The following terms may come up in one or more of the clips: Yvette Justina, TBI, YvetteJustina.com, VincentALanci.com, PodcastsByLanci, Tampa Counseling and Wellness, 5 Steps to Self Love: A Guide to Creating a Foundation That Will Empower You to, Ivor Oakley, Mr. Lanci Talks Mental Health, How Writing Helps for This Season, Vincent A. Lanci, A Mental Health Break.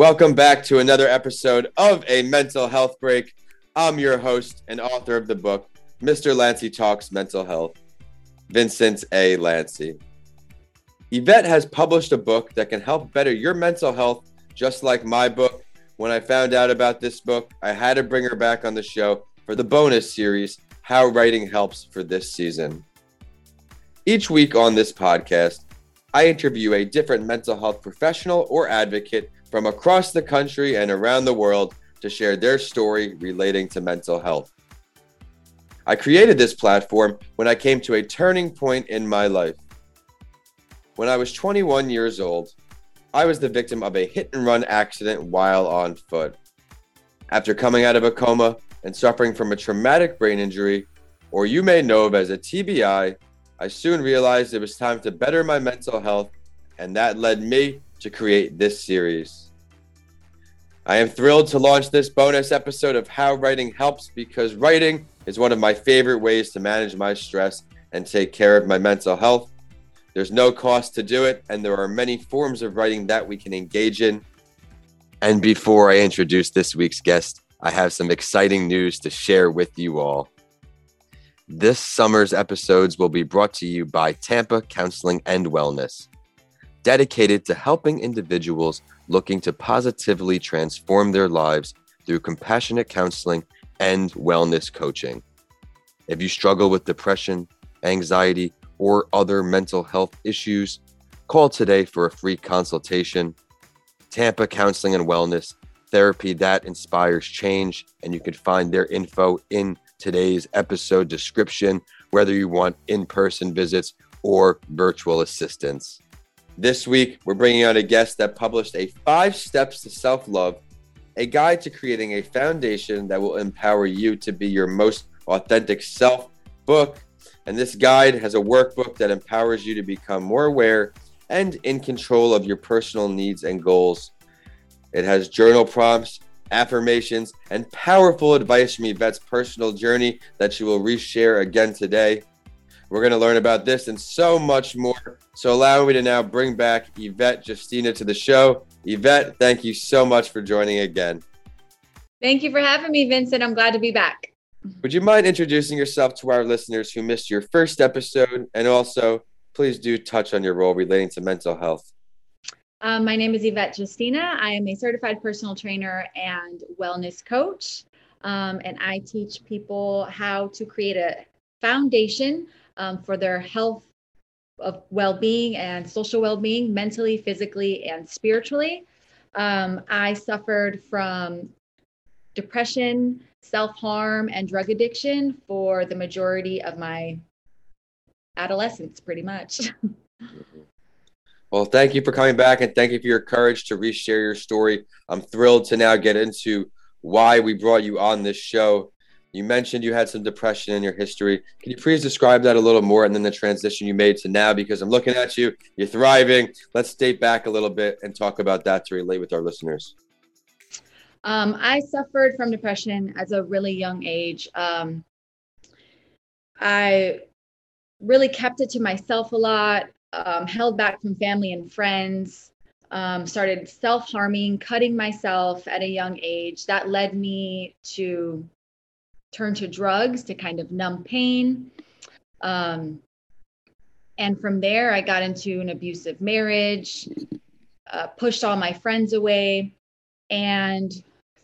Welcome back to another episode of A Mental Health Break. I'm your host and author of the book, Mr. Lanci Talks Mental Health, Vincent A. Lanci. Yvette has published a book that can help better your mental health, just like my book. When I found out about this book, I had to bring her back on the show for the bonus series, How Writing Helps for This Season. Each week on this podcast, I interview a different mental health professional or advocate from across the country and around the world to share their story relating to mental health. I created this platform when I came to a turning point in my life. When I was 21 years old, I was the victim of a hit-and-run accident while on foot. After coming out of a coma and suffering from a traumatic brain injury, or you may know of as a TBI, I soon realized it was time to better my mental health, and that led me to create this series. I am thrilled to launch this bonus episode of How Writing Helps because writing is one of my favorite ways to manage my stress and take care of my mental health. There's no cost to do it, and there are many forms of writing that we can engage in. And before I introduce this week's guest, I have some exciting news to share with you all. This summer's episodes will be brought to you by Tampa Counseling and Wellness, dedicated to helping individuals looking to positively transform their lives through compassionate counseling and wellness coaching. If you struggle with depression, anxiety, or other mental health issues, call today for a free consultation. Tampa Counseling and Wellness, therapy that inspires change, and you can find their info in today's episode description, whether you want in-person visits or virtual assistance. This week, we're bringing on a guest that published a 5 Steps to Self Love, a guide to creating a foundation that will empower you to be your most authentic self book. And this guide has a workbook that empowers you to become more aware and in control of your personal needs and goals. It has journal prompts, affirmations, and powerful advice from Yvette's personal journey that she will reshare again today. We're going to learn about this and so much more. So allow me to now bring back Yvette Justina to the show. Yvette, thank you so much for joining again. Thank you for having me, Vincent. I'm glad to be back. Would you mind introducing yourself to our listeners who missed your first episode? And also, please do touch on your role relating to mental health. My name is Yvette Justina. I am a certified personal trainer and wellness coach. And I teach people how to create a foundation for their health of well-being and social well-being, mentally, physically, and spiritually. I suffered from depression, self-harm, and drug addiction for the majority of my adolescence, pretty much. Well, thank you for coming back, and thank you for your courage to reshare your story. I'm thrilled to now get into why we brought you on this show. You mentioned you had some depression in your history. Can you please describe that a little more, and then the transition you made to now? Because I'm looking at you, you're thriving. Let's date back a little bit and talk about that to relate with our listeners. I suffered from depression as a really young age. I really kept it to myself a lot, held back from family and friends, started self-harming, cutting myself at a young age. That led me to turn to drugs to kind of numb pain. And from there, I got into an abusive marriage, pushed all my friends away. And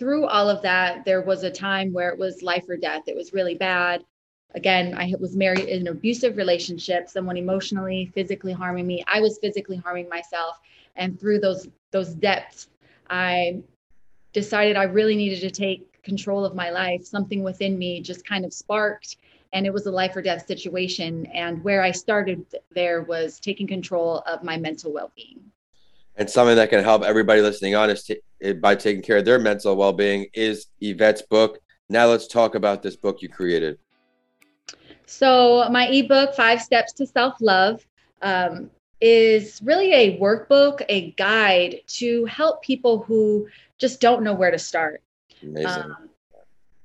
through all of that, there was a time where it was life or death. It was really bad. Again, I was married in an abusive relationship, someone emotionally, physically harming me. I was physically harming myself. And through those depths, I decided I really needed to take control of my life. Something within me just kind of sparked, and it was a life or death situation. And where I started there was taking control of my mental well-being. And something that can help everybody listening on is by taking care of their mental well-being is Yvette's book. Now let's talk about this book you created. So my ebook, 5 Steps to Self Love, is really a workbook, a guide to help people who just don't know where to start. Amazing.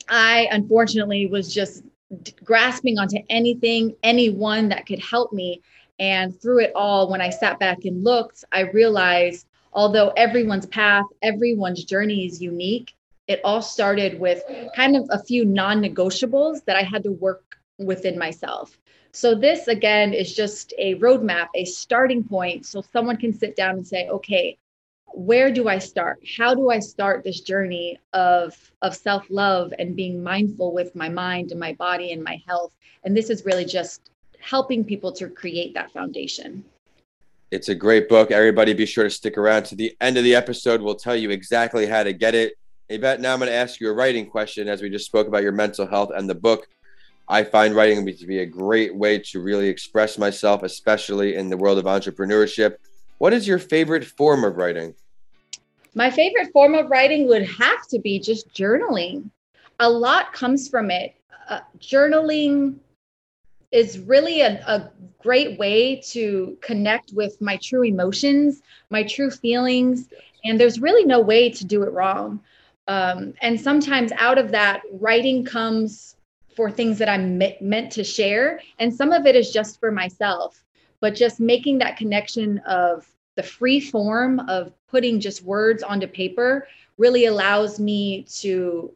I unfortunately was just grasping onto anything, anyone that could help me. And through it all, when I sat back and looked, I realized although everyone's path, everyone's journey is unique, it all started with kind of a few non-negotiables that I had to work within myself. So this, again, is just a roadmap, a starting point. So someone can sit down and say, okay, where do I start? How do I start this journey of self-love and being mindful with my mind and my body and my health? And this is really just helping people to create that foundation. It's a great book. Everybody be sure to stick around to the end of the episode. We'll tell you exactly how to get it. Yvette, now I'm going to ask you a writing question, as we just spoke about your mental health and the book. I find writing to be a great way to really express myself, especially in the world of entrepreneurship. What is your favorite form of writing? My favorite form of writing would have to be just journaling. A lot comes from it. Journaling is really a great way to connect with my true emotions, my true feelings, and there's really no way to do it wrong. And sometimes out of that, writing comes for things that I'm meant to share. And some of it is just for myself, but just making that connection of the free form of putting just words onto paper really allows me to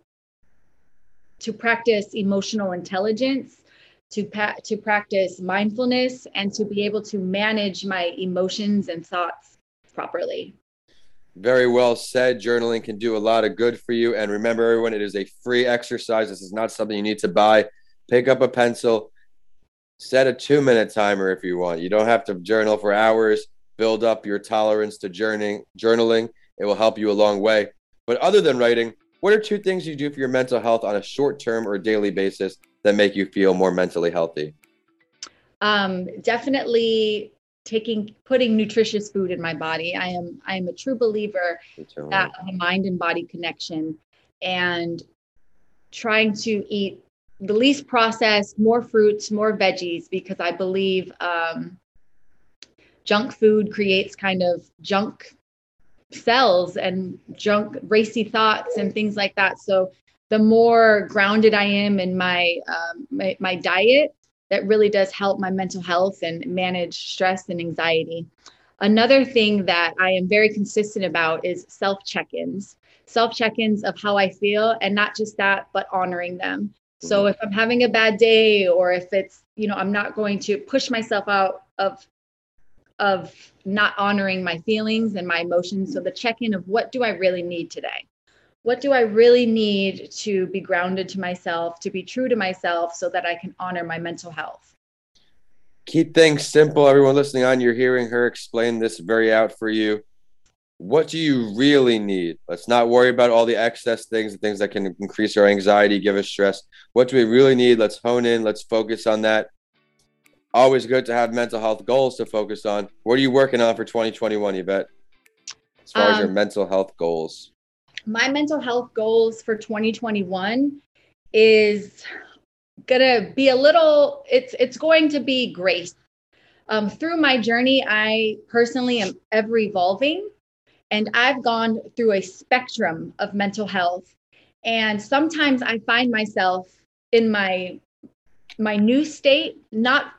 practice emotional intelligence, to practice mindfulness, and to be able to manage my emotions and thoughts properly. Very well said. Journaling can do a lot of good for you. And remember, everyone, it is a free exercise. This is not something you need to buy. Pick up a pencil, set a 2-minute timer if you want. You don't have to journal for hours. Build up your tolerance to journaling. It will help you a long way. But other than writing, what are 2 things you do for your mental health on a short-term or daily basis that make you feel more mentally healthy? Definitely putting nutritious food in my body. I am a true believer that the mind and body connection, and trying to eat the least processed, more fruits, more veggies, because I believe junk food creates kind of junk cells and junk racy thoughts and things like that. So the more grounded I am in my diet, that really does help my mental health and manage stress and anxiety. Another thing that I am very consistent about is self-check-ins of how I feel, and not just that, but honoring them. So if I'm having a bad day, or if it's, I'm not going to push myself out of not honoring my feelings and my emotions. So the check-in of what do I really need today? What do I really need to be grounded to myself, to be true to myself, so that I can honor my mental health? Keep things simple. Everyone listening on, you're hearing her explain this very out for you. What do you really need? Let's not worry about all the excess things, the things that can increase our anxiety, give us stress. What do we really need? Let's hone in. Let's focus on that. Always good to have mental health goals to focus on. What are you working on for 2021, Yvette, as far as your mental health goals? My mental health goals for 2021 is going to be it's going to be grace. Through my journey, I personally am ever evolving, and I've gone through a spectrum of mental health. And sometimes I find myself in my new state, not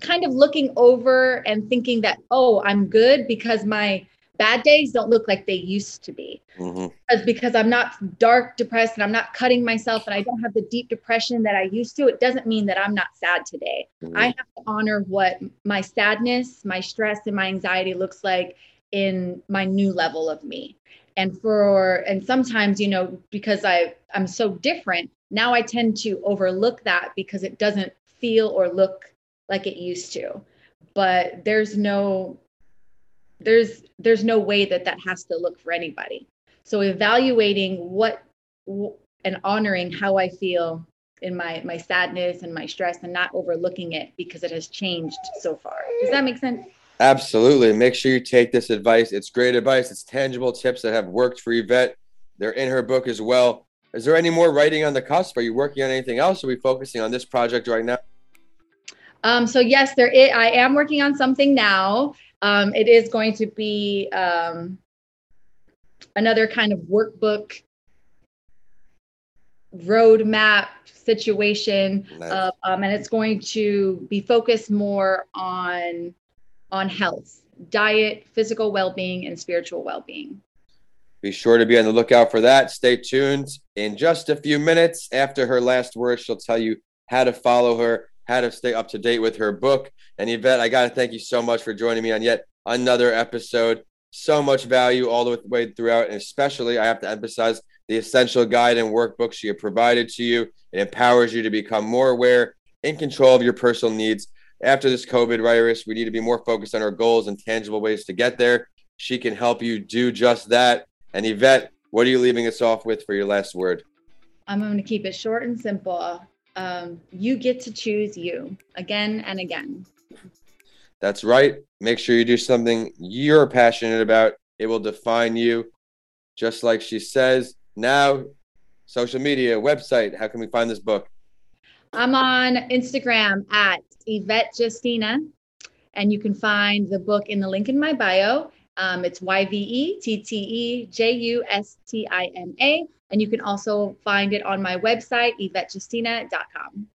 kind of looking over and thinking that, oh, I'm good, because my bad days don't look like they used to be. Mm-hmm. Because I'm not dark depressed, and I'm not cutting myself, and I don't have the deep depression that I used to. It doesn't mean that I'm not sad today. Mm-hmm. I have to honor what my sadness, my stress, and my anxiety looks like in my new level of me. And sometimes, because I'm so different now, I tend to overlook that because it doesn't feel or look like it used to. But there's no way that has to look for anybody. So evaluating what and honoring how I feel in my sadness and my stress, and not overlooking it because it has changed so far. Does that make sense? Absolutely. Make sure you take this advice. It's great advice. It's tangible tips that have worked for Yvette. They're in her book as well. Is there any more writing on the cusp? Are you working on anything else? Are we focusing on this project right now? So yes, there is. I am working on something now. It is going to be another kind of workbook roadmap situation. Nice. And it's going to be focused more on health. diet, physical well-being, and spiritual well-being. Be sure to be on the lookout for that. Stay tuned. In just a few minutes after her last words, she'll tell you how to follow her, how to stay up to date with her book. And Yvette, I got to thank you so much for joining me on yet another episode. So much value all the way throughout, and especially I have to emphasize the essential guide and workbook she provided to you. It empowers you to become more aware, in control of your personal needs. After this COVID virus, we need to be more focused on our goals and tangible ways to get there. She can help you do just that. And Yvette, what are you leaving us off with for your last word? I'm going to keep it short and simple. You get to choose you again and again. That's right. Make sure you do something you're passionate about. It will define you. Just like she says. Now, social media, website, how can we find this book? I'm on Instagram at Yvette Justina, and you can find the book in the link in my bio. It's YvetteJustina, and you can also find it on my website, YvetteJustina.com.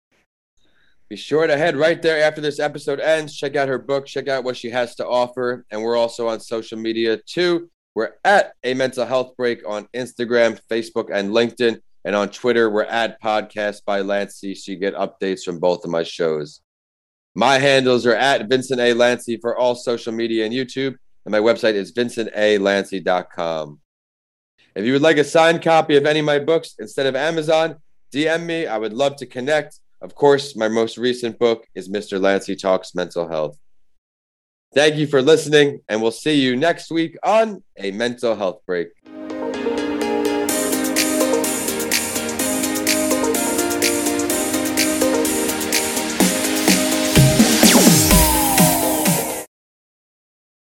Be sure to head right there after this episode ends. Check out her book. Check out what she has to offer. And we're also on social media too. We're at A Mental Health Break on Instagram, Facebook, and LinkedIn. And on Twitter, we're at Podcast by Lanci, so you get updates from both of my shows. My handles are at Vincent A. Lanci for all social media and YouTube. And my website is VincentALanci.com. If you would like a signed copy of any of my books instead of Amazon, DM me. I would love to connect. Of course, my most recent book is Mr. Lanci Talks Mental Health. Thank you for listening, and we'll see you next week on A Mental Health Break.